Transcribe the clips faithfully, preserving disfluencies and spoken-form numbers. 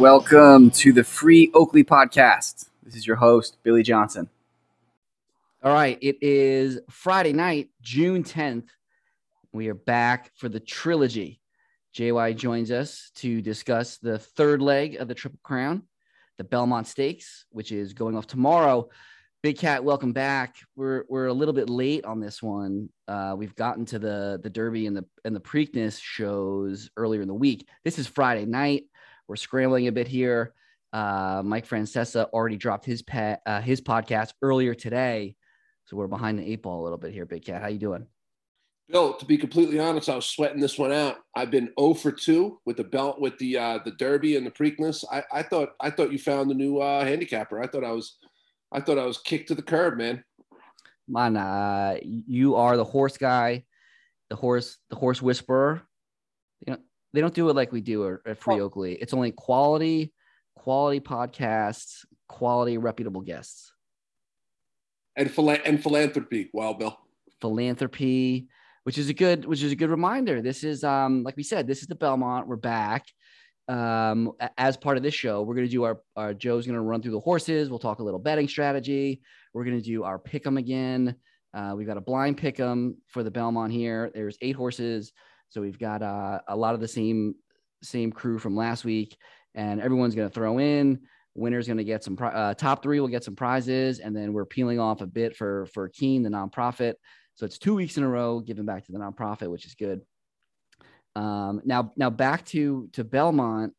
Welcome to the Free Oakley Podcast. This is your host, Billy Johnson. All right. It is Friday night, June tenth. We are back for the trilogy. JWoww joins us to discuss the third leg of the Triple Crown, the Belmont Stakes, which is going off tomorrow. Big Cat, welcome back. We're we're a little bit late on this one. Uh, we've gotten to the the Derby and the and the Preakness shows earlier in the week. This is Friday night. We're scrambling a bit here. Uh, Mike Francesa already dropped his pa- uh, his podcast earlier today, so we're behind the eight ball a little bit here. Big Cat, how you doing? Bill, to be completely honest, I was sweating this one out. I've been oh for two with the belt, with the uh, the Derby and the Preakness. I, I thought I thought you found the new uh, handicapper. I thought I was. I thought I was kicked to the curb, man. Man, uh, you are the horse guy, the horse, the horse whisperer. You know, they don't do it like we do at Free Oakley. It's only quality, quality podcasts, quality, reputable guests, and phila- and philanthropy. Wow, Bill, philanthropy, which is a good, which is a good reminder. This is, um, like we said, this is the Belmont. We're back. Um, as part of this show, we're going to do our, our Joe's going to run through the horses. We'll talk a little betting strategy. We're going to do our pick 'em again. Uh, we've got a blind pick 'em for the Belmont here. There's eight horses. So we've got uh, a lot of the same, same crew from last week, and everyone's going to throw in. Winner's going to get some pri- uh, top three. We'll get some prizes, and then we're peeling off a bit for, for Keen, the nonprofit. So it's two weeks in a row giving back to the nonprofit, which is good. Um, now, now back to, to Belmont,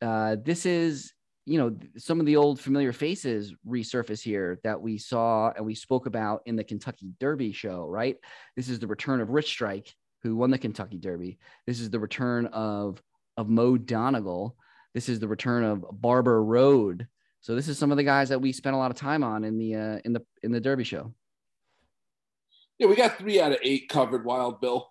uh, this is, you know, some of the old familiar faces resurface here that we saw and we spoke about in the Kentucky Derby show, right? This is the return of Rich Strike, who won the Kentucky Derby. This is the return of, of Mo Donegal. This is the return of Barber Road. So this is some of the guys that we spent a lot of time on in the, uh, in the, in the Derby show. Yeah. We got three out of eight covered, Wild Bill.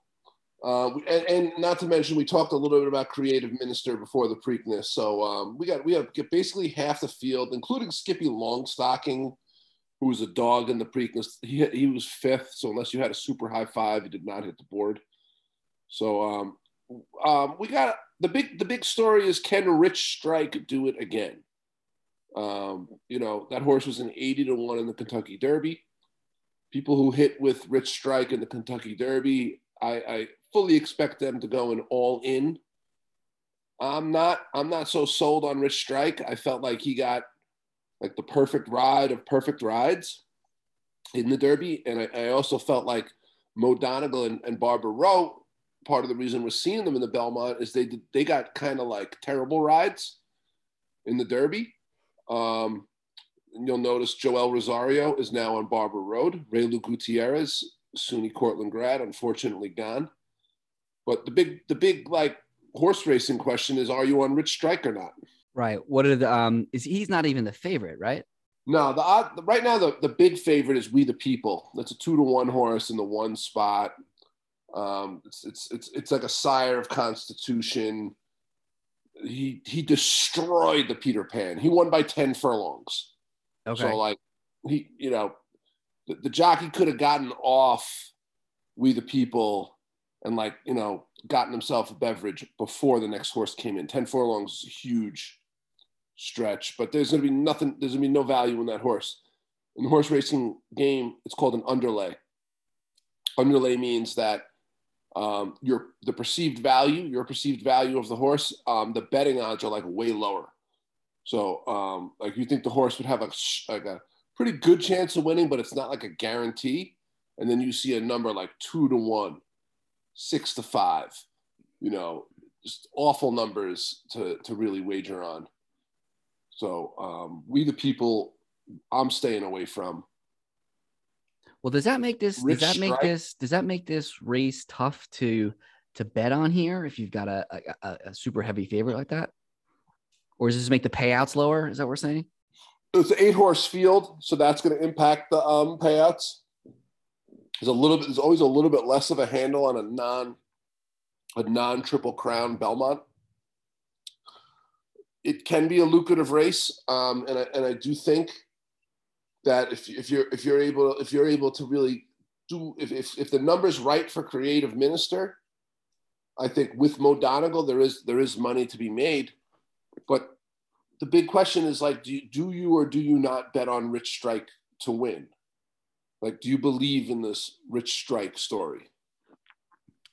Uh, and, and not to mention, we talked a little bit about Creative Minister before the Preakness. So um, we got we have basically half the field, including Skippy Longstocking, who was a dog in the Preakness. He he was fifth, so unless you had a super high five, you did not hit the board. So um, um, we got the big the big story is, can Rich Strike do it again? Um, you know, that horse was an eighty to one in the Kentucky Derby. People who hit with Rich Strike in the Kentucky Derby, I. I fully expect them to go in all in. I'm not, I'm not so sold on Rich Strike. I felt like he got like the perfect ride of perfect rides in the Derby. And I, I also felt like Mo Donegal and, and Barber Road, part of the reason we're seeing them in the Belmont is they they got kind of like terrible rides in the Derby. Um, you'll notice Joel Rosario is now on Barber Road. Raylu Gutierrez, SUNY Cortland grad, unfortunately gone. But the big, the big like horse racing question is: are you on Rich Strike or not? Right. What are the? Um, is he's not even the favorite, right? No. The odd, right now the, the big favorite is We the People. That's a two to one horse in the one spot. Um, it's it's it's it's like a sire of Constitution. He he destroyed the Peter Pan. He won by ten furlongs. Okay. So like he, you know, the, the jockey could have gotten off We the People and like, you know, gotten himself a beverage before the next horse came in. ten furlongs is a huge stretch, but there's going to be nothing, there's going to be no value in that horse. In the horse racing game, it's called an underlay. Underlay means that um, your the perceived value, your perceived value of the horse, um, the betting odds are like way lower. So um, like you think the horse would have a, like a pretty good chance of winning, but it's not like a guarantee. And then you see a number like two to one, six to five, you know, just awful numbers to, to really wager on. So um, We the People, I'm staying away from. Well, does that make this, Rich does that make Strike? this, does that make this race tough to, to bet on here if you've got a, a, a super heavy favorite like that? Or does this make the payouts lower? Is that what we're saying? It's an eight horse field. So that's going to impact the um, payouts. There's a little bit. There's always a little bit less of a handle on a non, a non Triple Crown Belmont. It can be a lucrative race, um, and I and I do think that if if you're if you're able if you're able to really do if if, if the number's right for Creative Minister, I think with Mo Donegal there is there is money to be made, but the big question is like, do you, do you or do you not bet on Rich Strike to win? Like, do you believe in this Rich Strike story?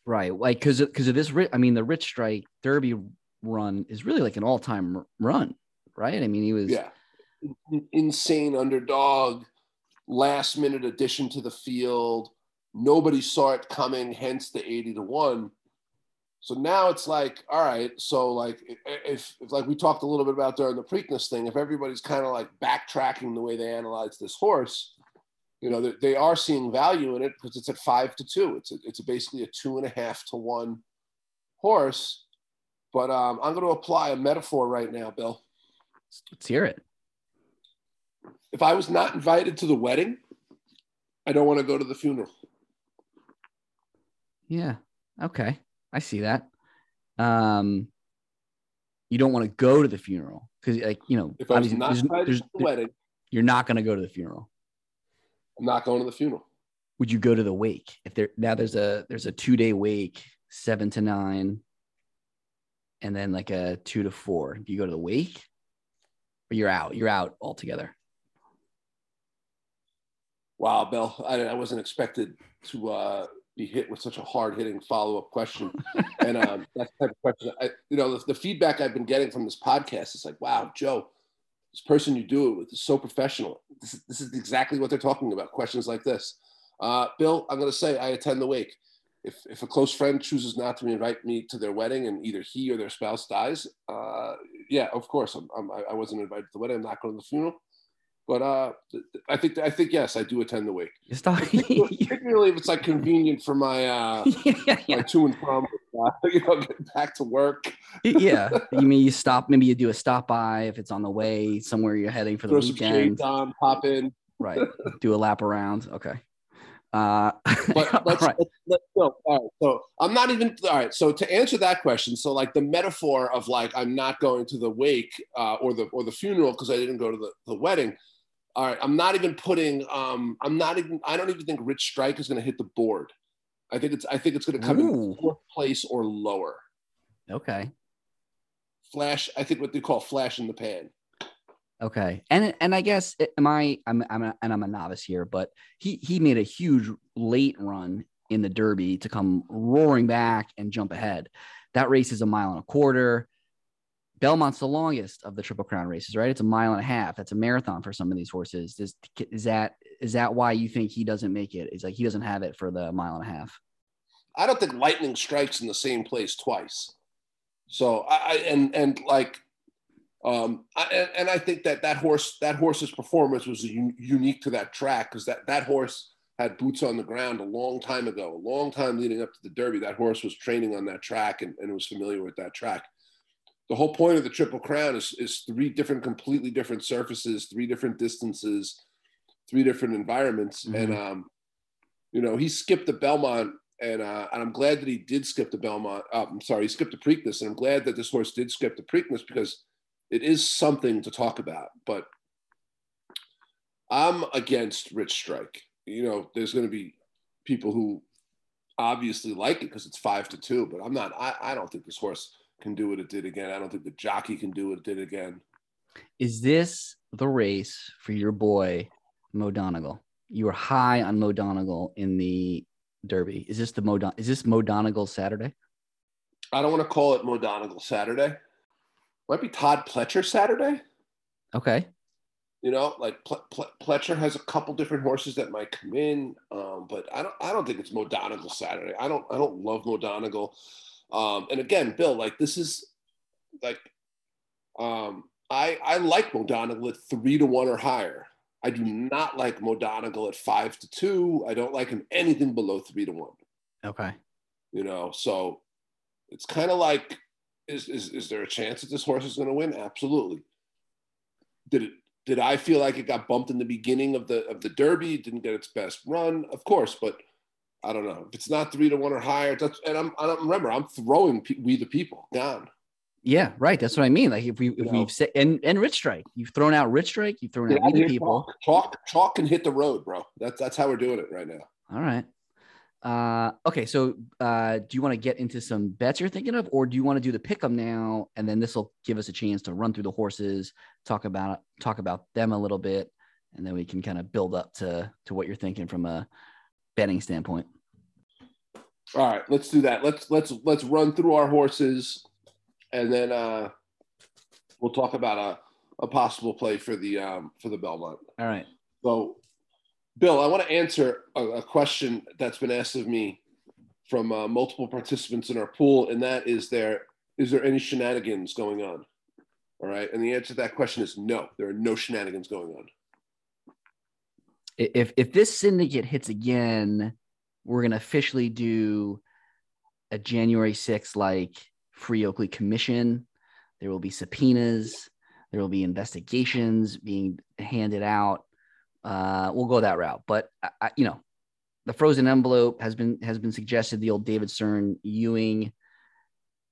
Right. Like, cause, cause of this, I mean, the Rich Strike Derby run is really like an all time run. Right. I mean, he was yeah. insane underdog, last minute addition to the field. Nobody saw it coming, hence the eighty to one. So now it's like, all right, so like if, if like we talked a little bit about during the Preakness thing, if everybody's kind of like backtracking the way they analyze this horse, you know, they, they are seeing value in it because it's at five to two. It's a, it's a basically a two and a half to one horse. But um, I'm going to apply a metaphor right now, Bill. Let's hear it. If I was not invited to the wedding, I don't want to go to the funeral. Yeah. Okay. I see that. Um, you don't want to go to the funeral because, like, you know, if I was not invited to the wedding, you're not going to go to the funeral. I'm not going to the funeral. Would you go to the wake? If there now there's a there's a two day wake, seven to nine, and then like a two to four. Do you go to the wake? Or you're out. You're out altogether. Wow, Bill, I, I wasn't expected to uh, be hit with such a hard-hitting follow-up question. And um, that type of question, I, you know, the, the feedback I've been getting from this podcast is like, wow, Joe, this person you do it with is so professional. This is, this is exactly what they're talking about, questions like this. Uh, Bill, I'm going to say I attend the wake. If, if a close friend chooses not to invite me to their wedding and either he or their spouse dies, uh, yeah, of course, I'm, I'm, I wasn't invited to the wedding. I'm not going to the funeral. But uh, I think I think yes, I do attend the wake. Particularly if it's like convenient for my uh, yeah, yeah. my to and from, uh, you know, getting back to work. Yeah, you mean you stop? Maybe you do a stop by if it's on the way somewhere you're heading for the Throw weekend. Some shades on, pop in. Right, do a lap around. Okay. Uh, but let's, right. let's, let's go. All right. So I'm not even all right. So to answer that question, so like the metaphor of like I'm not going to the wake uh, or the or the funeral because I didn't go to the, the wedding. All right, I'm not even putting, um, I'm not even, I don't even think Rich Strike is going to hit the board. I think it's, I think it's going to come Ooh. in fourth place or lower. Okay. Flash, I think what they call flash in the pan. Okay. And, and I guess it, am I, I'm, I'm, a, and I'm a novice here, but he, he made a huge late run in the Derby to come roaring back and jump ahead. That race is a mile and a quarter. Belmont's the longest of the Triple Crown races, right? It's a mile and a half. That's a marathon for some of these horses. Is, is that is that why you think he doesn't make it? It's like he doesn't have it for the mile and a half. I don't think lightning strikes in the same place twice. So I and and like, um, I, and, and I think that that horse that horse's performance was unique to that track because that that horse had boots on the ground a long time ago, a long time leading up to the Derby. That horse was training on that track and, and was familiar with that track. The whole point of the Triple Crown is, is three different, completely different surfaces, three different distances, three different environments. Mm-hmm. And, um, you know, he skipped the Belmont and, uh, and I'm glad that he did skip the Belmont. Uh, I'm sorry, he skipped the Preakness. And I'm glad that this horse did skip the Preakness because it is something to talk about. But I'm against Rich Strike. You know, there's going to be people who obviously like it because it's five to two, but I'm not, I, I don't think this horse can do what it did again. I don't think the jockey can do what it did again. Is this the race for your boy, Mo Donegal? You were high on Mo Donegal in the Derby. Is this the Mo? Don- is this Mo Donegal Saturday? I don't want to call it Mo Donegal Saturday. Might be Todd Pletcher Saturday. Okay. You know, like Pl- Pl- Pletcher has a couple different horses that might come in, um, but I don't. I don't think it's Mo Donegal Saturday. I don't. I don't love Mo Donegal. Um, and again, Bill, like this is like, um, I, I like Mo Donegal at three to one or higher. I do not like Mo Donegal at five to two. I don't like him anything below three to one. Okay. You know, so it's kind of like, is, is, is there a chance that this horse is going to win? Absolutely. Did it, did I feel like it got bumped in the beginning of the, of the Derby? Didn't get its best run? Of course, but I don't know if it's not three to one or higher. That's, and I'm, I don't remember. I'm throwing pe- We the People down. Yeah, right. That's what I mean. Like if we, if you know, we've said and and Rich Strike, you've thrown out Rich Strike, you've thrown yeah, out We the People. Chalk, chalk, chalk, and hit the road, bro. That's that's how we're doing it right now. All right. Uh, okay, so uh, do you want to get into some bets you're thinking of, or do you want to do the pick 'em now, and then this will give us a chance to run through the horses, talk about talk about them a little bit, and then we can kind of build up to to what you're thinking from a betting standpoint. All right, let's do that. Let's let's let's run through our horses, and then uh, we'll talk about a a possible play for the um, for the Belmont. All right, so. Bill, I want to answer a, a question that's been asked of me from uh, multiple participants in our pool, and that is there is there any shenanigans going on? All right, and the answer to that question is no. There are no shenanigans going on. If if this syndicate hits again, we're going to officially do a January sixth like Free Oakley commission. There will be subpoenas. There will be investigations being handed out. Uh, we'll go that route, but I, you know, the frozen envelope has been has been suggested. The old David Stern Ewing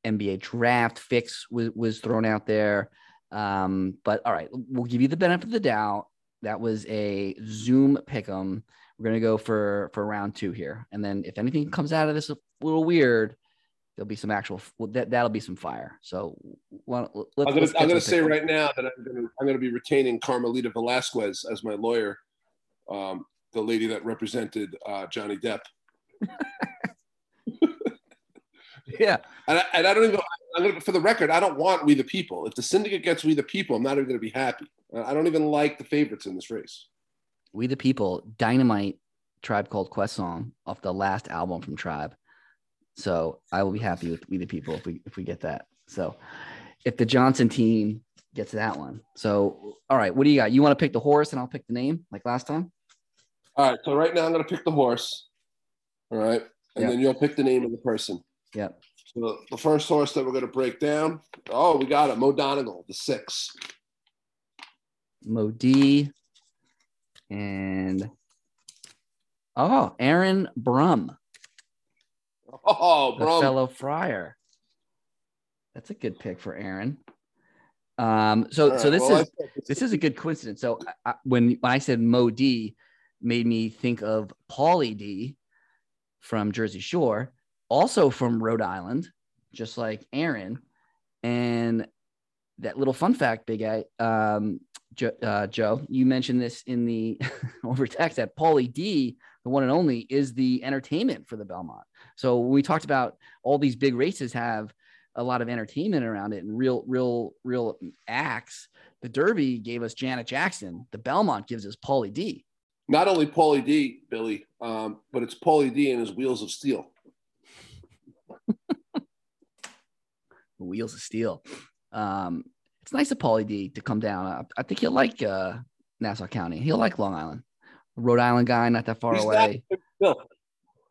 N B A draft fix was, was thrown out there, um, but all right, we'll give you the benefit of the doubt. That was a Zoom pick'em. We're gonna go for for round two here, and then if anything comes out of this a little weird, there'll be some actual well, that that'll be some fire. So well, let's, I'm gonna, let's I'm gonna say right now that I'm gonna I'm gonna be retaining Carmelita Velasquez as my lawyer, um, the lady that represented uh, Johnny Depp. Yeah, and I, and I don't even. I'm gonna for the record, I don't want We the People. If the syndicate gets We the People, I'm not even gonna be happy. I don't even like the favorites in this race. We the People, Dynamite, Tribe Called Quest song off the last album from Tribe. So I will be happy with We the People if we if we get that. So if the Johnson team gets that one. So all right, what do you got? You want to pick the horse and I'll pick the name like last time? All right. So right now I'm gonna pick the horse. All right. And yep. Then you'll pick the name of the person. Yep. So the first horse that we're gonna break down. Oh, we got it. Mo Donegal, the six. Mo D and oh, Aaron Brum. Oh, bro. Fellow Friar. That's a good pick for Aaron. Um, so, right, so this well, is this is a good coincidence. So, I, when when I said Mo D, made me think of Pauly D from Jersey Shore, also from Rhode Island, just like Aaron. And that little fun fact, Big A, um, jo, uh, Joe, you mentioned this in the over text that Pauly D, the one and only, is the entertainment for the Belmont. So we talked about all these big races have a lot of entertainment around it and real, real, real acts. The Derby gave us Janet Jackson. The Belmont gives us Pauly D. Not only Pauly D, Billy, um, but it's Pauly D and his Wheels of Steel. The Wheels of Steel. Um, it's nice of Pauly D to come down. I, I think he'll like uh, Nassau County. He'll like Long Island. Rhode Island guy, not that far he's away. Not, no,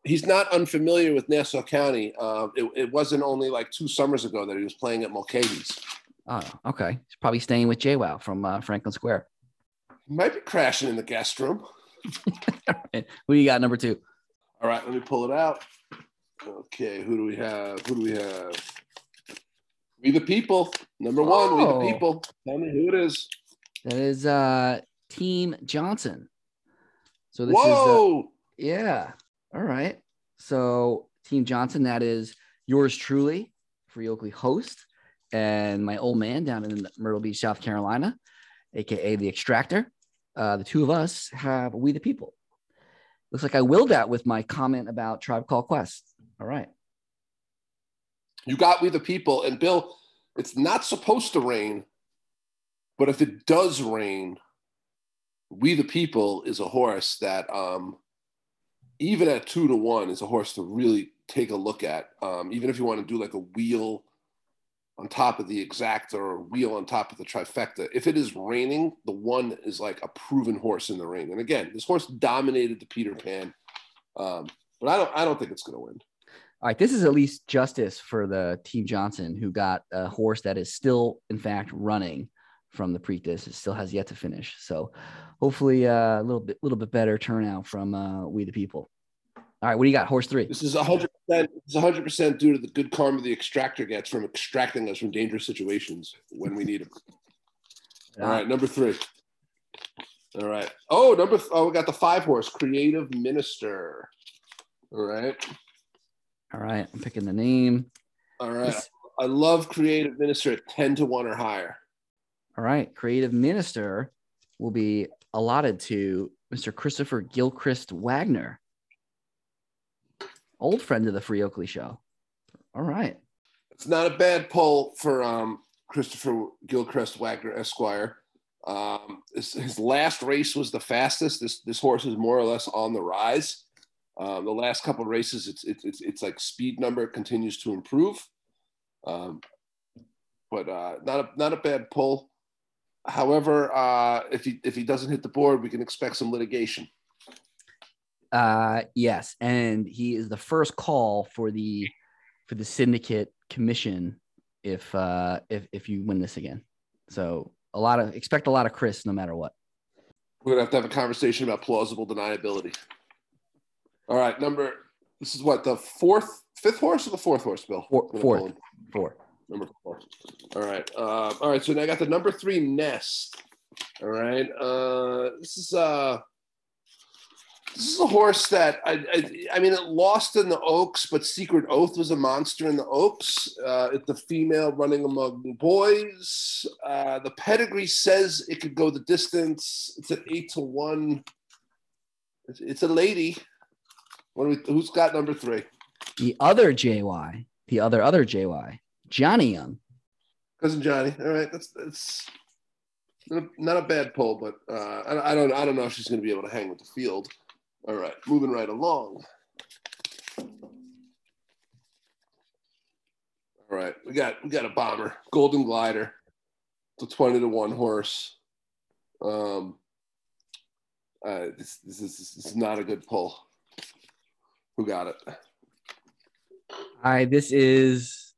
he's not unfamiliar with Nassau County. Uh, it, it wasn't only like two summers ago that he was playing at Mulcahy's. Oh, okay. He's probably staying with JWoww from uh, Franklin Square. He might be crashing in the guest room. Right. Who do you got, number two? All right, let me pull it out. Okay, who do we have? Who do we have? We the People. Number one, oh. We the People. Tell me who it is. That is uh, Team Johnson. So this Whoa! is, the, yeah. All right. So Team Johnson, that is yours truly, Free Oakley host, and my old man down in Myrtle Beach, South Carolina, A K A the Extractor. Uh, the two of us have We the People. Looks like I willed that with my comment about Tribe Called Quest. All right. You got We the People. And Bill, it's not supposed to rain, but if it does rain, We the People is a horse that um, even at two to one is a horse to really take a look at. Um, even if you want to do like a wheel on top of the exacta or a wheel on top of the trifecta, if it is raining, the one is like a proven horse in the rain. And again, this horse dominated the Peter Pan, um, but I don't, I don't think it's going to win. All right. This is at least justice for the Team Johnson, who got a horse that is still in fact running from the Preakness. It still has yet to finish. So hopefully uh, a little bit, little bit better turnout from uh, We the People. All right, what do you got? Horse three. This is one hundred percent, it's one hundred percent due to the good karma the Extractor gets from extracting us from dangerous situations when we need them. All right, number three. All right. Oh, number, oh, we got the five horse, Creative Minister. All right. All right. I'm picking the name. All right. This, I love Creative Minister at ten to one or higher. All right. Creative Minister will be allotted to Mister Christopher Gilchrist Wagner. Old friend of the Free Oakley Show. All right. It's not a bad poll for um, Christopher Gilchrist Wagner, Esquire. Um, his, his last race was the fastest. This this horse is more or less on the rise. Um, the last couple of races, it's it's it's, it's like speed number continues to improve. Um, but uh, not a not a bad pull. However, uh, if he if he doesn't hit the board, we can expect some litigation. Uh, yes, and he is the first call for the for the syndicate commission. If uh, if if you win this again, so a lot of expect a lot of Chris no matter what. We're gonna have to have a conversation about plausible deniability. All right, number. This is what the fourth, fifth horse or the fourth horse, Bill? Four, fourth, four. Number four. All right. Uh, all right. So now I got the number three Nest. All right. Uh, this is uh, this is a horse that I, I I mean it lost in the Oaks, but Secret Oath was a monster in the Oaks. Uh, it's the female running among boys. Uh, the pedigree says it could go the distance. It's an eight to one. It's, it's a lady. What do we? Who's got number three? The other J Y. The other other J Y. Johnny Young. Cousin Johnny. All right. That's that's not a, not a bad poll, but uh, I, I don't I don't know if she's going to be able to hang with the field. All right. Moving right along. All right. We got we got a bomber. Golden Glider. The twenty to one horse. Um. Uh, this this is this is not a good poll. Who got it? All right. This is.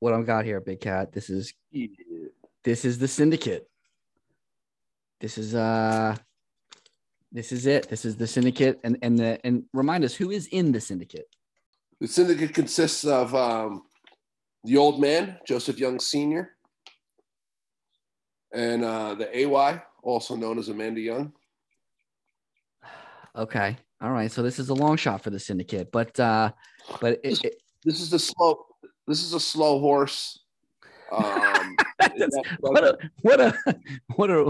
What I've got here, Big Cat. This is this is the syndicate. This is uh this is it. This is the syndicate. And and the and remind us who is in the syndicate. The syndicate consists of um, the old man, Joseph Young Senior, and uh, the A Y, also known as Amanda Young. Okay. All right. So this is a long shot for the syndicate, but uh, but it, this, it, this is the slow. This is a slow horse. Um, what a what a what a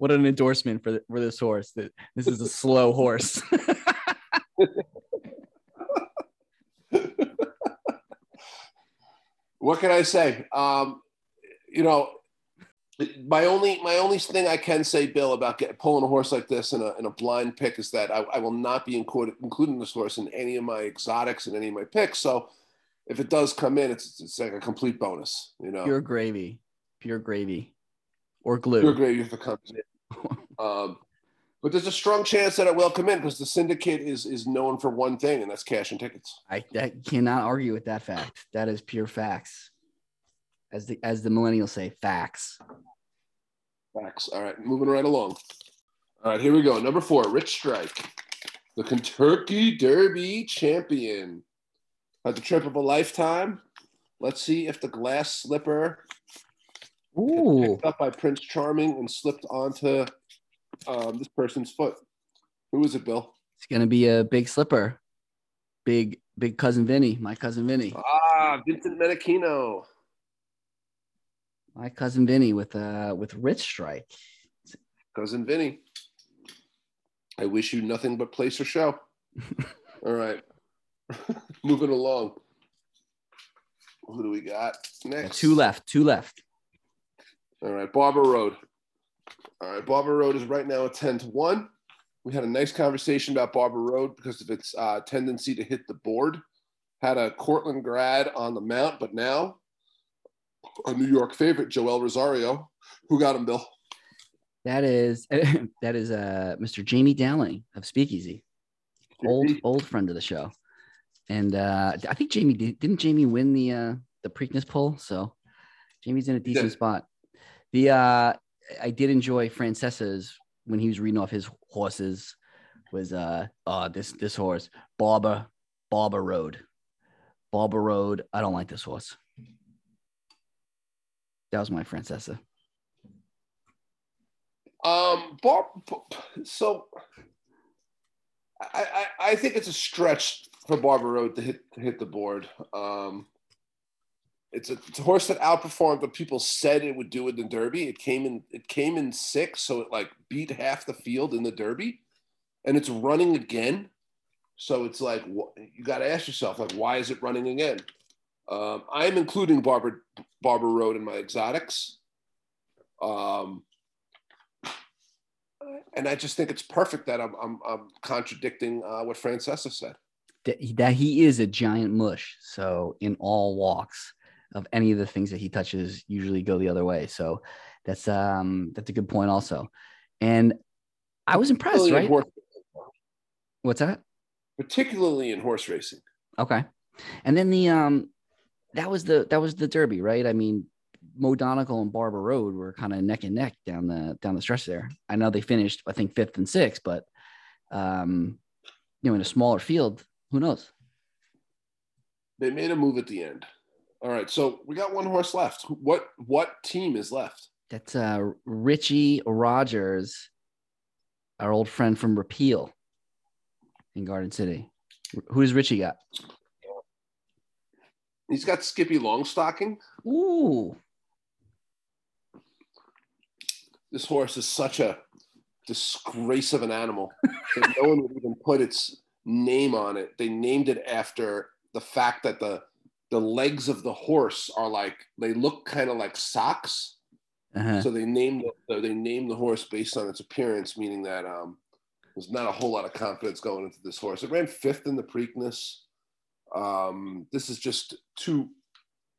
what an endorsement for the, for this horse. That this is a slow horse. What can I say? Um, you know, my only my only thing I can say, Bill, about get, pulling a horse like this in a in a blind pick is that I, I will not be included, including this horse in any of my exotics and any of my picks. So. If it does come in, it's it's like a complete bonus, you know. Pure gravy, pure gravy, or glue. Pure gravy if it comes in. um, but there's a strong chance that it will come in because the syndicate is is known for one thing, and that's cash and tickets. I, I cannot argue with that fact. That is pure facts, as the as the millennials say, facts. Facts. All right, moving right along. All right, here we go. Number four, Rich Strike, the Kentucky Derby champion. The trip of a lifetime. Let's see if the glass slipper picked up by Prince Charming and slipped onto um, this person's foot. Who is it, Bill? It's going to be a big slipper. Big, big cousin Vinny. My cousin Vinny. Ah, Vincent Menachino. My cousin Vinny with uh, with Rich Strike. Cousin Vinny. I wish you nothing but place or show. All right. Moving along. Who do we got next? Two left. Two left. All right. Barber Road. All right. Barber Road is right now a ten to one. We had a nice conversation about Barber Road because of its uh, tendency to hit the board. Had a Cortland grad on the mount, but now a New York favorite, Joel Rosario. Who got him, Bill? That is, that is uh, Mister Jamie Dowling of Speakeasy. Old, old friend of the show. And uh, I think Jamie did, didn't Jamie win the uh, the Preakness poll, so Jamie's in a decent yeah. spot. The uh, I did enjoy Francesa's when he was reading off his horses was uh, uh this this horse Barber Barber Road Barber Road. I don't like this horse. That was my Francesa. Um, Bob, so. I, I, I think it's a stretch for Barber Road to hit to hit the board. Um, it's, a, it's a horse that outperformed what people said it would do in the Derby. It came in it came in sixth, so it like beat half the field in the Derby, and it's running again. So it's like you got to ask yourself, like, why is it running again? Um, I'm including Barber Barber Road in my exotics. Um, and I just think it's perfect that I'm I'm, I'm contradicting uh, what Francesa said. That he is a giant mush. So in all walks of any of the things that he touches usually go the other way. So that's um that's a good point also. And I was impressed, right? What's that? Particularly in horse racing. Okay. And then the um that was the that was the Derby, right? I mean, Mo Donegal and Barber Road were kind of neck and neck down the down the stretch there. I know they finished, I think, fifth and sixth, but um, you know, in a smaller field, who knows? They made a move at the end. All right, so we got one horse left. What what team is left? That's uh, Richie Rogers, our old friend from Repeal in Garden City. Who does Richie got? He's got Skippy Longstocking. Ooh. This horse is such a disgrace of an animal that no one would even put its name on it. They named it after the fact that the the legs of the horse are like, they look kind of like socks. Uh-huh. So they named the, they named the horse based on its appearance, meaning that um, there's not a whole lot of confidence going into this horse. It ran fifth in the Preakness. Um, this is just too,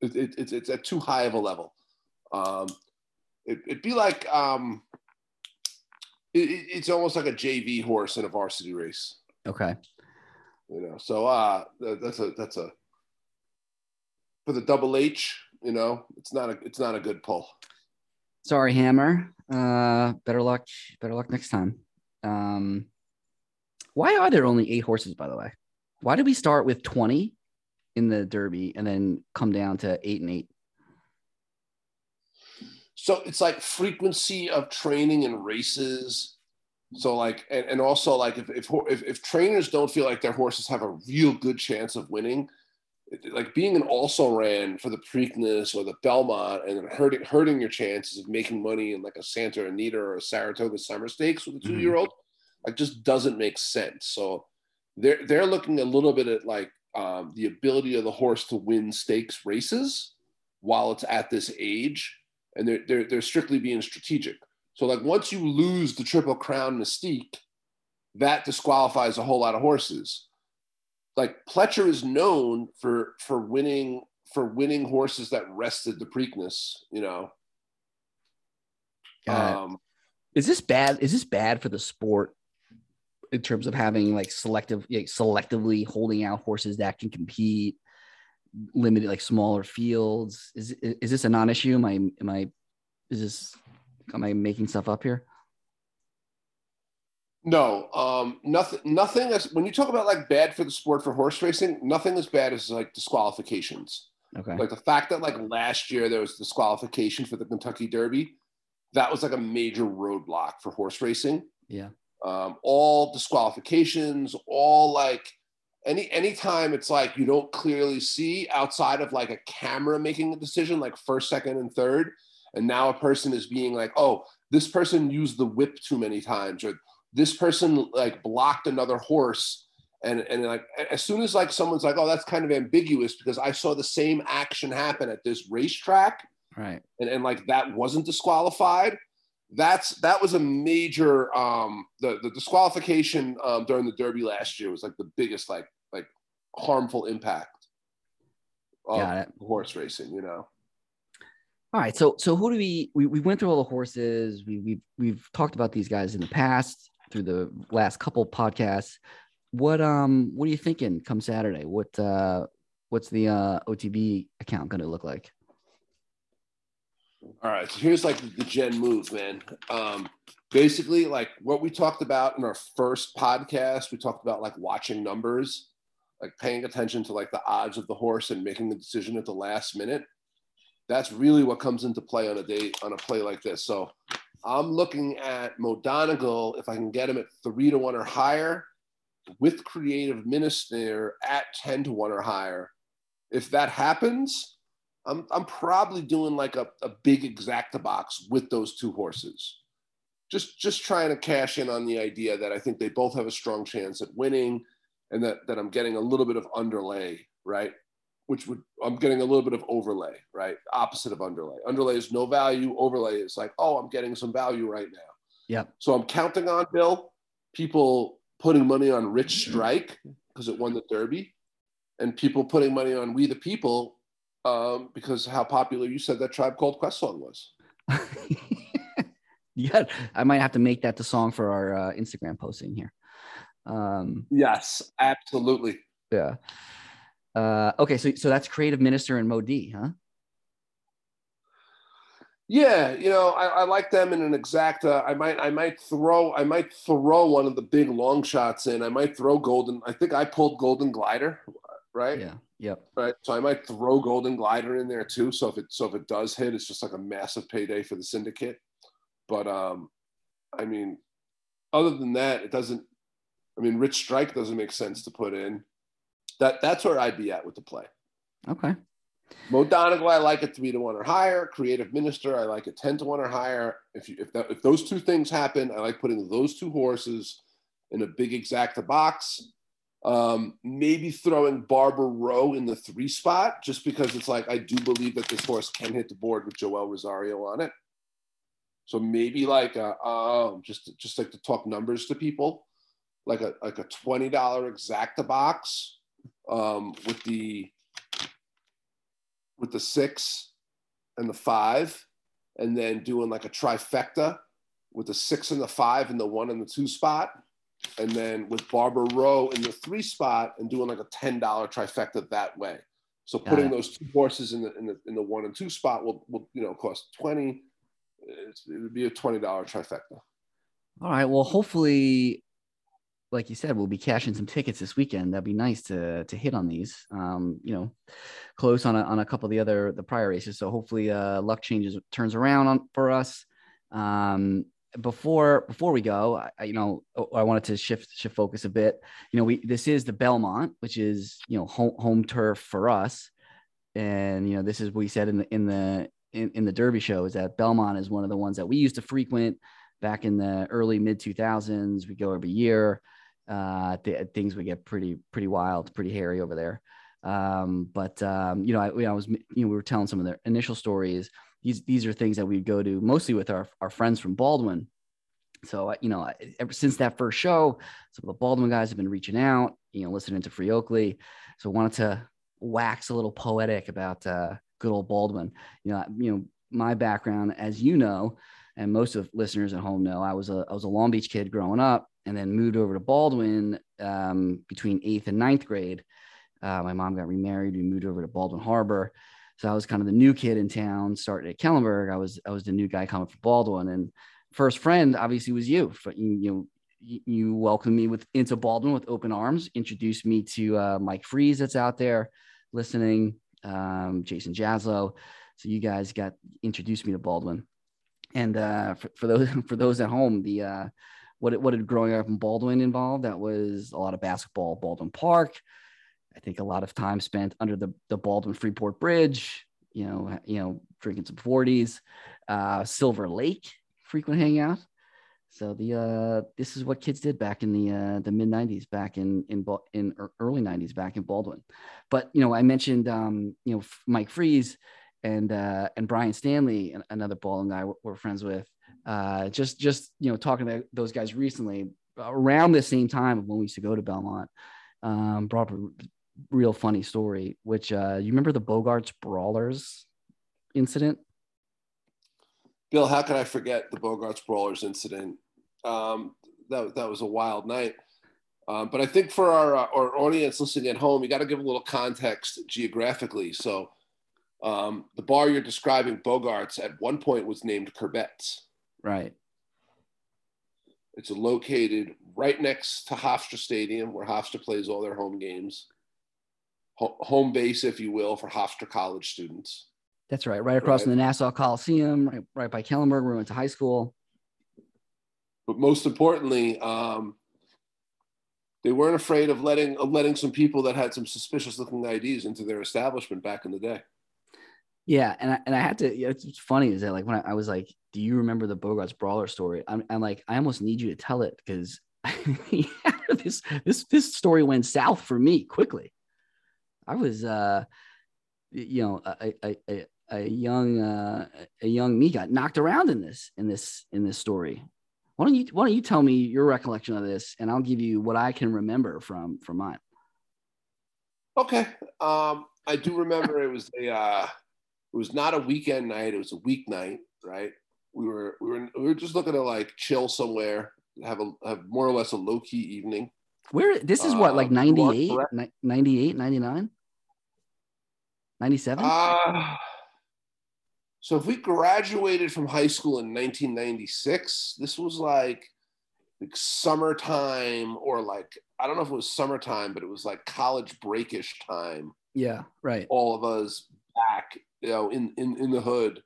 it, it, it's, it's at too high of a level. Um, it, it'd be like, um, it, it's almost like a J V horse in a varsity race. Okay. You know, so, uh, that's a, that's a, for the double H, you know, it's not a, it's not a good pull. Sorry, Hammer. Uh, better luck, better luck next time. Um, why are there only eight horses, by the way? Why did we start with twenty in the Derby and then come down to eight and eight? So it's like frequency of training and races. So like, and, and also like if, if, if, if trainers don't feel like their horses have a real good chance of winning, like being an also ran for the Preakness or the Belmont and hurting, hurting your chances of making money in like a Santa Anita or a Saratoga Summer Stakes with a two-year-old, mm-hmm. like just doesn't make sense. So They're, they're looking a little bit at like um, the ability of the horse to win stakes races while it's at this age. And they're, they're, they're strictly being strategic. So like once you lose the Triple Crown mystique, that disqualifies a whole lot of horses. Like Pletcher is known for, for winning, for winning horses that rested the Preakness, you know. Um, is this bad? Is this bad for the sport? In terms of having like selective, like selectively holding out horses that can compete, limited like smaller fields. Is is this a non-issue? Am I am I is this am I making stuff up here? No, um, nothing. Nothing that's when you talk about like bad for the sport for horse racing, nothing as bad as like disqualifications. Okay, like the fact that like last year there was disqualification for the Kentucky Derby, that was like a major roadblock for horse racing. Yeah. Um, all disqualifications, all like any anytime it's like you don't clearly see outside of like a camera making a decision, like first, second, and third, and now a person is being like, oh, this person used the whip too many times, or this person like blocked another horse, and and like as soon as like someone's like, oh, that's kind of ambiguous because I saw the same action happen at this racetrack, right? And and like that wasn't disqualified. That's that was a major um the, the disqualification um during the Derby last year was like the biggest like like harmful impact of horse racing, you know. All right, so so who do we we, we went through all the horses, we we've we've talked about these guys in the past through the last couple podcasts. What um what are you thinking come Saturday? What uh what's the uh O T B account gonna look like? All right, so here's like the gen move, man. Um, basically, like what we talked about in our first podcast, we talked about like watching numbers, like paying attention to like the odds of the horse and making the decision at the last minute. That's really what comes into play on a day on a play like this. So I'm looking at Mo Donegal, if I can get him at three to one or higher, with Creative Minister at ten to one or higher. If that happens, I'm, I'm probably doing like a, a big exacta box with those two horses. Just, just trying to cash in on the idea that I think they both have a strong chance at winning and that, that I'm getting a little bit of underlay, right? Which would, I'm getting a little bit of overlay, right? Opposite of underlay. Underlay is no value. Overlay is like, oh, I'm getting some value right now. Yeah. So I'm counting on, Bill, people putting money on Rich Strike because it won the Derby, and people putting money on We the People um, because how popular you said that Tribe Called Quest song was. Yeah, I might have to make that the song for our uh, Instagram posting here. Um, yes, absolutely. Yeah. Uh, okay, so so that's Creative Minister and Mo D, huh? Yeah, you know, I, I like them in an exacta. I might, I might throw, I might throw one of the big long shots in. I might throw Golden. I think I pulled Golden Glider, right? Yeah. Yep. Right. So I might throw Golden Glider in there too. So if it, so if it does hit, it's just like a massive payday for the syndicate. But um, I mean, other than that, it doesn't. I mean, Rich Strike doesn't make sense to put in. That that's where I'd be at with the play. Okay. Mo Donegal, I like at three to one or higher. Creative Minister, I like at ten to one or higher. If you, if that, if those two things happen, I like putting those two horses in a big exacta box. Um, maybe throwing Barber Road in the three spot, just because it's like I do believe that this horse can hit the board with Joel Rosario on it. So maybe like a, uh, just just like to talk numbers to people, like a like a twenty dollar exacta box um, with the. with the six and the five, and then doing like a trifecta with the six and the five and the one and the two spot. And then with Barber Row in the three spot and doing like a ten dollar trifecta that way. So Got putting it. Those two horses in the, in the, in the one and two spot will, will you know, cost twenty. It's, it would be a twenty dollar trifecta. All right. Well, hopefully, like you said, we'll be cashing some tickets this weekend. That'd be nice to to hit on these, um, you know, close on a, on a couple of the other, the prior races. So hopefully uh, luck changes, turns around on, for us. Um, before, before we go, I, you know, I wanted to shift, shift focus a bit. You know, we, this is the Belmont, which is, you know, home, home turf for us. And, you know, this is what we said in the, in the, in, in the Derby show, is that Belmont is one of the ones that we used to frequent back in the early mid two thousands. We go every year. Uh, th- things would get pretty, pretty wild, pretty hairy over there. Um, but, um, you know, I, I was, you know, we were telling some of their initial stories. These, these are things that we'd go to mostly with our, our friends from Baldwin. So, you know, ever since that first show, some of the Baldwin guys have been reaching out, you know, listening to Free Oakley. So I wanted to wax a little poetic about, uh, good old Baldwin. You know, you know, my background, as you know, and most of listeners at home know, I was a, I was a Long Beach kid growing up, and then moved over to Baldwin um, between eighth and ninth grade. Uh, my mom got remarried. We moved over to Baldwin Harbor. So I was kind of the new kid in town, starting at Kellenberg. I was I was the new guy coming from Baldwin. And first friend, obviously, was you. You, you know, you welcomed me with into Baldwin with open arms, introduced me to uh, Mike Fries that's out there listening, um, Jason Jaslow. So you guys got introduced me to Baldwin. And uh, for, for those for those at home, the uh, What what did growing up in Baldwin involve? That was a lot of basketball, Baldwin Park. I think a lot of time spent under the, the Baldwin Freeport Bridge. You know, you know, drinking some forties. Uh, Silver Lake, frequent hangout. So the uh, this is what kids did back in the uh, the mid nineties, back in in in early nineties, back in Baldwin. But you know, I mentioned um, you know Mike Fries and uh, and Brian Stanley, another Baldwin guy we're friends with. Uh, just, just, you know, talking to those guys recently around the same time of when we used to go to Belmont, um, brought up a real funny story, which, uh, you remember the Bogarts Brawlers incident? Bill, how could I forget the Bogarts Brawlers incident? Um, that, that was a wild night. Um, but I think for our, uh, our audience listening at home, you got to give a little context geographically. So, um, the bar you're describing, Bogarts, at one point was named Kerbett's. Right. It's located right next to Hofstra Stadium, where Hofstra plays all their home games. Ho- home base, if you will, for Hofstra college students. That's right. Right across right. from the Nassau Coliseum, right, right by Kellenberg, where we went to high school. But most importantly, um, they weren't afraid of letting of letting some people that had some suspicious looking I Ds into their establishment back in the day. Yeah, and I, and I had to. You know, it's funny is that like when I, I was like, "Do you remember the Bogarts Brawler story?" I'm, I'm like, I almost need you to tell it because yeah, this this this story went south for me quickly. I was, uh, you know, a a, a, a young uh, a young me got knocked around in this in this in this story. Why don't you Why don't you tell me your recollection of this, and I'll give you what I can remember from from mine. Okay, um, I do remember it was a uh, it was not a weekend night; it was a weeknight, right? We were we were we were just looking to like chill somewhere, have a have more or less a low key evening. Where this is what uh, like ninety-eight, ninety-eight, ninety-nine, ninety-seven. Uh, So if we graduated from high school in nineteen ninety-six, this was like, like summertime or like, I don't know if it was summertime, but it was like college breakish time. Yeah, right. All of us back, you know, in, in, in the hood,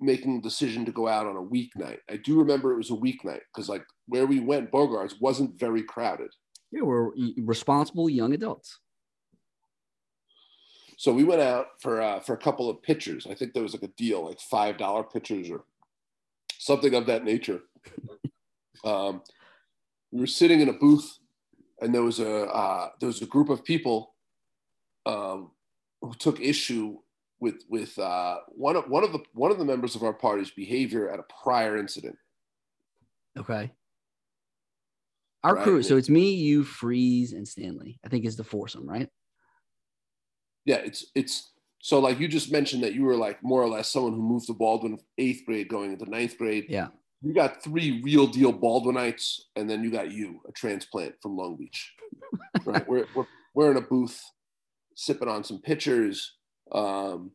making the decision to go out on a weeknight. I do remember it was a weeknight because like where we went, Bogart's, wasn't very crowded. Yeah, we're responsible young adults. So we went out for uh, for a couple of pitchers. I think there was like a deal, like five dollar pitchers or something of that nature. Um, we were sitting in a booth, and there was a uh, there was a group of people um, who took issue with with uh, one of one of the one of the members of our party's behavior at a prior incident. Okay. Our right? crew. So it's me, you, Fries, and Stanley. I think is the foursome, right? Yeah, it's it's so like you just mentioned that you were like more or less someone who moved to Baldwin eighth grade going into ninth grade. Yeah. You got three real deal Baldwinites, and then you got you, a transplant from Long Beach. Right. We're, we're we're in a booth sipping on some pitchers. Um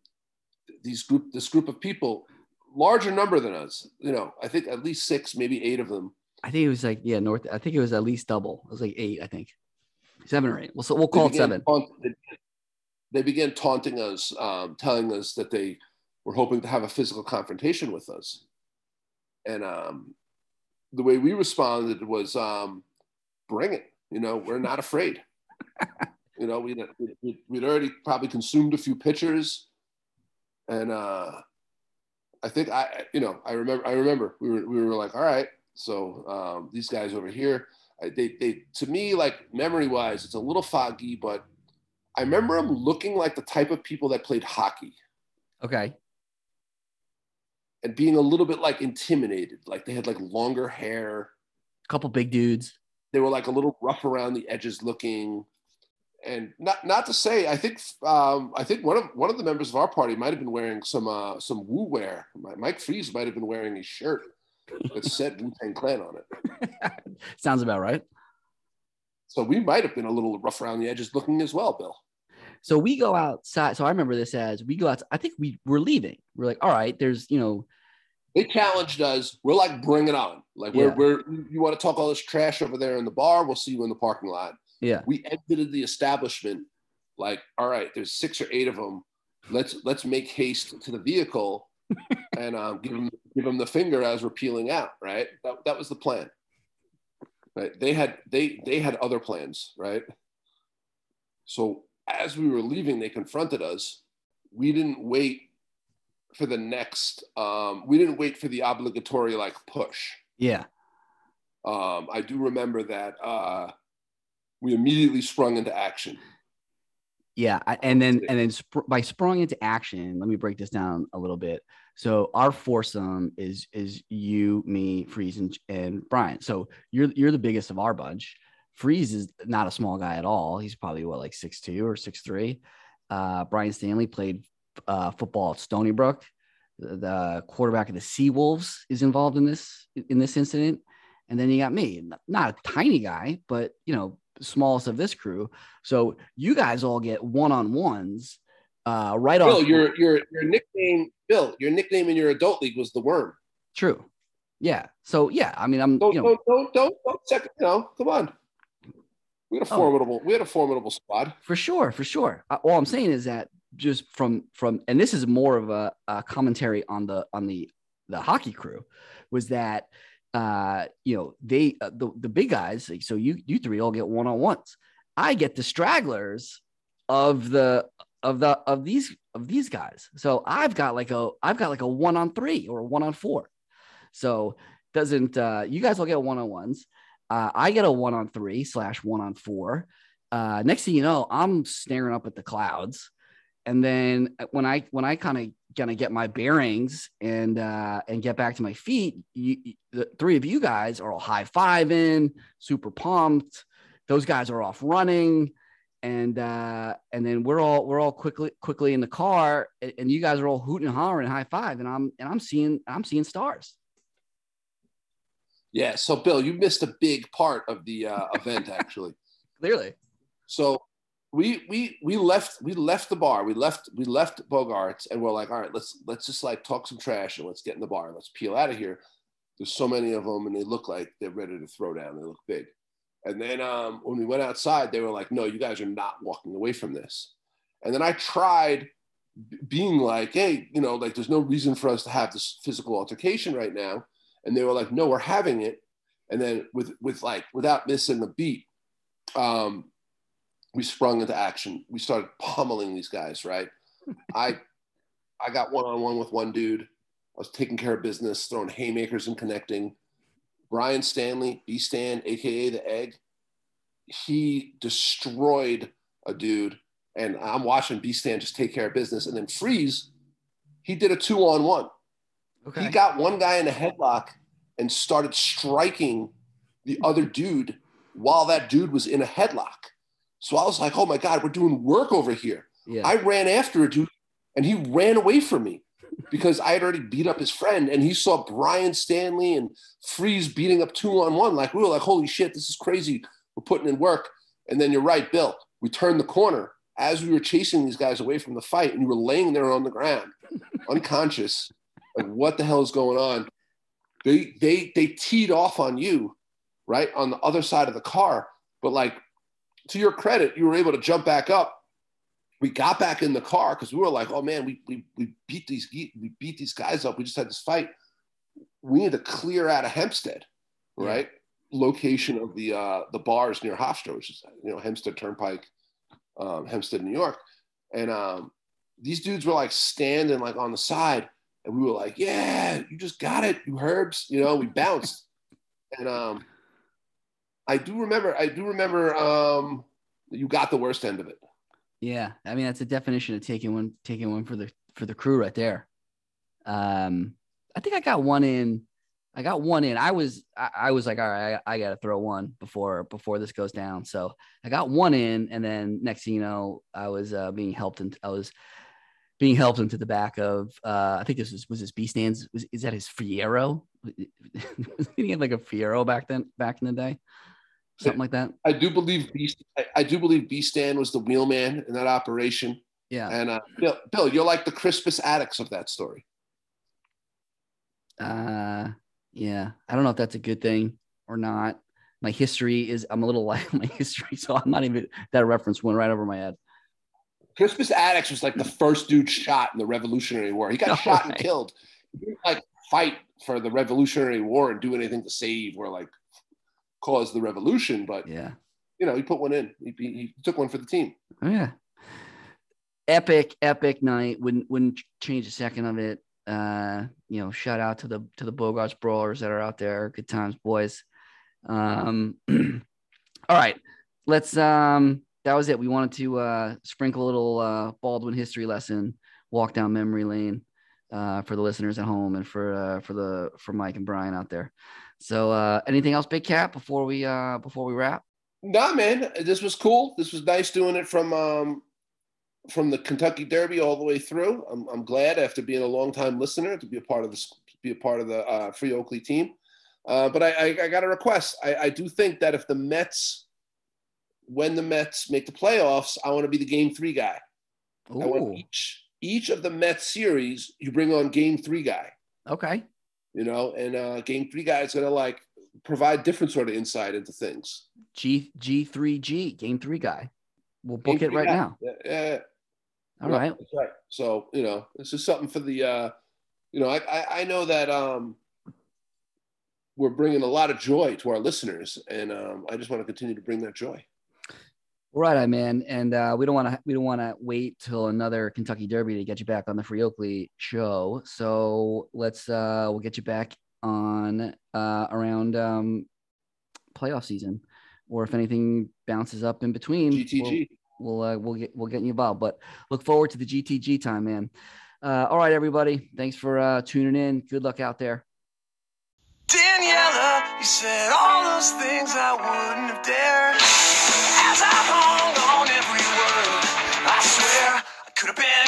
these group this group of people, larger number than us, you know, I think at least six, maybe eight of them. I think it was like, yeah, north. I think it was at least double. It was like eight, I think. Seven or eight. We'll so we'll call it seven. On, They began taunting us, um, telling us that they were hoping to have a physical confrontation with us. And um, the way we responded was, um, bring it. You know, we're not afraid. You know, we'd, we'd, we'd already probably consumed a few pitchers. And uh, I think I, you know, I remember, I remember we were, we were like, all right, so um, these guys over here, I, they, they, to me, like memory wise, it's a little foggy, but I remember them looking like the type of people that played hockey. Okay. And being a little bit like intimidated. Like they had like longer hair. A couple big dudes. They were like a little rough around the edges looking. And not not to say, I think um, I think one of one of the members of our party might have been wearing some uh, some Wu wear. Mike Fries might have been wearing a shirt that said Wu-Tang Clan on it. Sounds about right. So we might have been a little rough around the edges looking as well, Bill. So we go outside. So I remember this as we go out. I think we were leaving. We're like, all right, there's, you know. They challenged us. We're like, bring it on. Like, yeah. we're, we're, you want to talk all this trash over there in the bar? We'll see you in the parking lot. Yeah. We exited the establishment. Like, all right, there's six or eight of them. Let's, let's make haste to the vehicle and um, give them, give them the finger as we're peeling out. Right. That, that was the plan. Right. They had they they had other plans, right? So as we were leaving, they confronted us. We didn't wait for the next. Um, we didn't wait for the obligatory like push. Yeah. Um, I do remember that uh, we immediately sprung into action. Yeah, I, and then and then sp- by sprung into action, let me break this down a little bit. So our foursome is is you, me, Fries, and, and Brian. So you're you're the biggest of our bunch. Fries is not a small guy at all. He's probably what, like six two or six three. Uh, Brian Stanley played uh, football at Stony Brook. The, the quarterback of the Seawolves is involved in this in this incident. And then you got me, not a tiny guy, but you know, smallest of this crew. So you guys all get one-on-ones. Uh, right Bill, off. Your your your nickname, Bill. Your nickname in your adult league was the Worm. True. Yeah. So yeah, I mean, I'm. Don't you know, don't don't don't check. You know, come on. We had a formidable. Oh. We had a formidable squad. For sure. For sure. Uh, all I'm saying is that just from from, and this is more of a, a commentary on the on the the hockey crew, was that uh, you know, they, uh, the, the big guys. So you, you three all get one-on-ones. I get the stragglers of the, of the, of these, of these guys. So I've got like a, I've got like a one on three or a one on four. So doesn't, uh, you guys all get one-on-ones. Uh, I get a one on three slash one on four. Uh, next thing you know, I'm staring up at the clouds. And then when I, when I kind of kind of get my bearings and, uh, and get back to my feet, you, you, the three of you guys are all high fiving, super pumped. Those guys are off running. And, uh, and then we're all, we're all quickly, quickly in the car, and, and you guys are all hooting and hollering and high five. And I'm, and I'm seeing, I'm seeing stars. Yeah. So Bill, you missed a big part of the uh, event actually. Clearly. So we we we left we left the bar. We left we left Bogart's, and we're like, all right, let's let's just like talk some trash and let's get in the bar. Let's peel out of here. There's so many of them, and they look like they're ready to throw down. They look big. And then um, when we went outside, they were like, no, you guys are not walking away from this. And then I tried being like, hey, you know, like there's no reason for us to have this physical altercation right now. And they were like, no, we're having it. And then with with like without missing the beat. Um, We sprung into action. We started pummeling these guys, right? I I got one-on-one with one dude. I was taking care of business, throwing haymakers and connecting. Brian Stanley, B-Stan, A K A The Egg, he destroyed a dude. And I'm watching B-Stan just take care of business. And then Fries, he did a two-on-one. Okay. He got one guy in a headlock and started striking the other dude while that dude was in a headlock. So I was like, oh my God, we're doing work over here. Yeah. I ran after a dude and he ran away from me because I had already beat up his friend, and he saw Brian Stanley and Fries beating up two on one. Like we were like, holy shit, this is crazy. We're putting in work. And then you're right, Bill, we turned the corner as we were chasing these guys away from the fight, and you were laying there on the ground, unconscious. Like, what the hell is going on? They, they, they teed off on you, right? On the other side of the car, but like, to your credit, you were able to jump back up. We got back in the car because we were like, oh man, we, we, we, beat these, we beat these guys up. We just had this fight. We need to clear out of Hempstead, right? Yeah. Location of the uh, the bars near Hofstra, which is, you know, Hempstead Turnpike, um, Hempstead, New York. And um, these dudes were like standing like on the side. And we were like, yeah, you just got it, you herbs. You know, we bounced. and um I do remember, I do remember um, you got the worst end of it. Yeah. I mean, that's a definition of taking one, taking one for the, for the crew right there. Um, I think I got one in, I got one in, I was, I, I was like, all right, I, I got to throw one before, before this goes down. So I got one in, and then next thing you know, I was uh, being helped and I was being helped into the back of, uh, I think this was, was his B stands. Was, is that his Fiero? He had like a Fiero back then, back in the day. Something like that. I do believe B. I, I do believe B. Stan was the wheelman in that operation. Yeah. And uh, Bill, Bill, you're like the Crispus Attucks of that story. Uh, yeah. I don't know if that's a good thing or not. My history is. I'm a little light on my history, so I'm not even. That reference went right over my head. Crispus Attucks was like the first dude shot in the Revolutionary War. He got oh, shot right. and killed. He didn't like fight for the Revolutionary War and do anything to save or like. Caused the revolution, but yeah, you know, he put one in. He, he took one for the team. Oh, yeah, epic, epic night. Wouldn't wouldn't change a second of it. Uh, you know, shout out to the to the Bogarts Brawlers that are out there. Good times, boys. Um, all right, let's. Um, that was it. We wanted to uh, sprinkle a little uh, Baldwin history lesson, walk down memory lane, uh, for the listeners at home and for uh, for the for Mike and Brian out there. So uh, anything else, Big Cat, before we uh, before we wrap? Nah, man, this was cool. This was nice doing it from um, from the Kentucky Derby all the way through. I'm I'm glad after being a longtime listener to be a part of this, to be a part of the uh, Free Oakley team. Uh, but I, I I got a request. I, I do think that if the Mets, when the Mets make the playoffs, I want to be the Game Three guy. Ooh. I want each each of the Mets series, you bring on Game Three guy. Okay. You know, and uh, Game Three guy is gonna like provide different sort of insight into things. G G three G Game Three guy, we'll book it right now. Yeah, yeah. All right. Right. That's right. So you know, this is something for the, uh, you know, I I, I know that um, we're bringing a lot of joy to our listeners. And um, I just want to continue to bring that joy. Right on, man. And uh, we don't want to we don't want to wait till another Kentucky Derby to get you back on the Free Oakley show. So let's uh, we'll get you back on uh, around um, playoff season, or if anything bounces up in between, G T G. We'll we'll, uh, we'll get we'll get you involved. But look forward to the G T G time, man. Uh, all right, everybody. Thanks for uh, tuning in. Good luck out there. Daniela, you said all those things I wouldn't have dared. As I've hung on every word, I swear I could have been.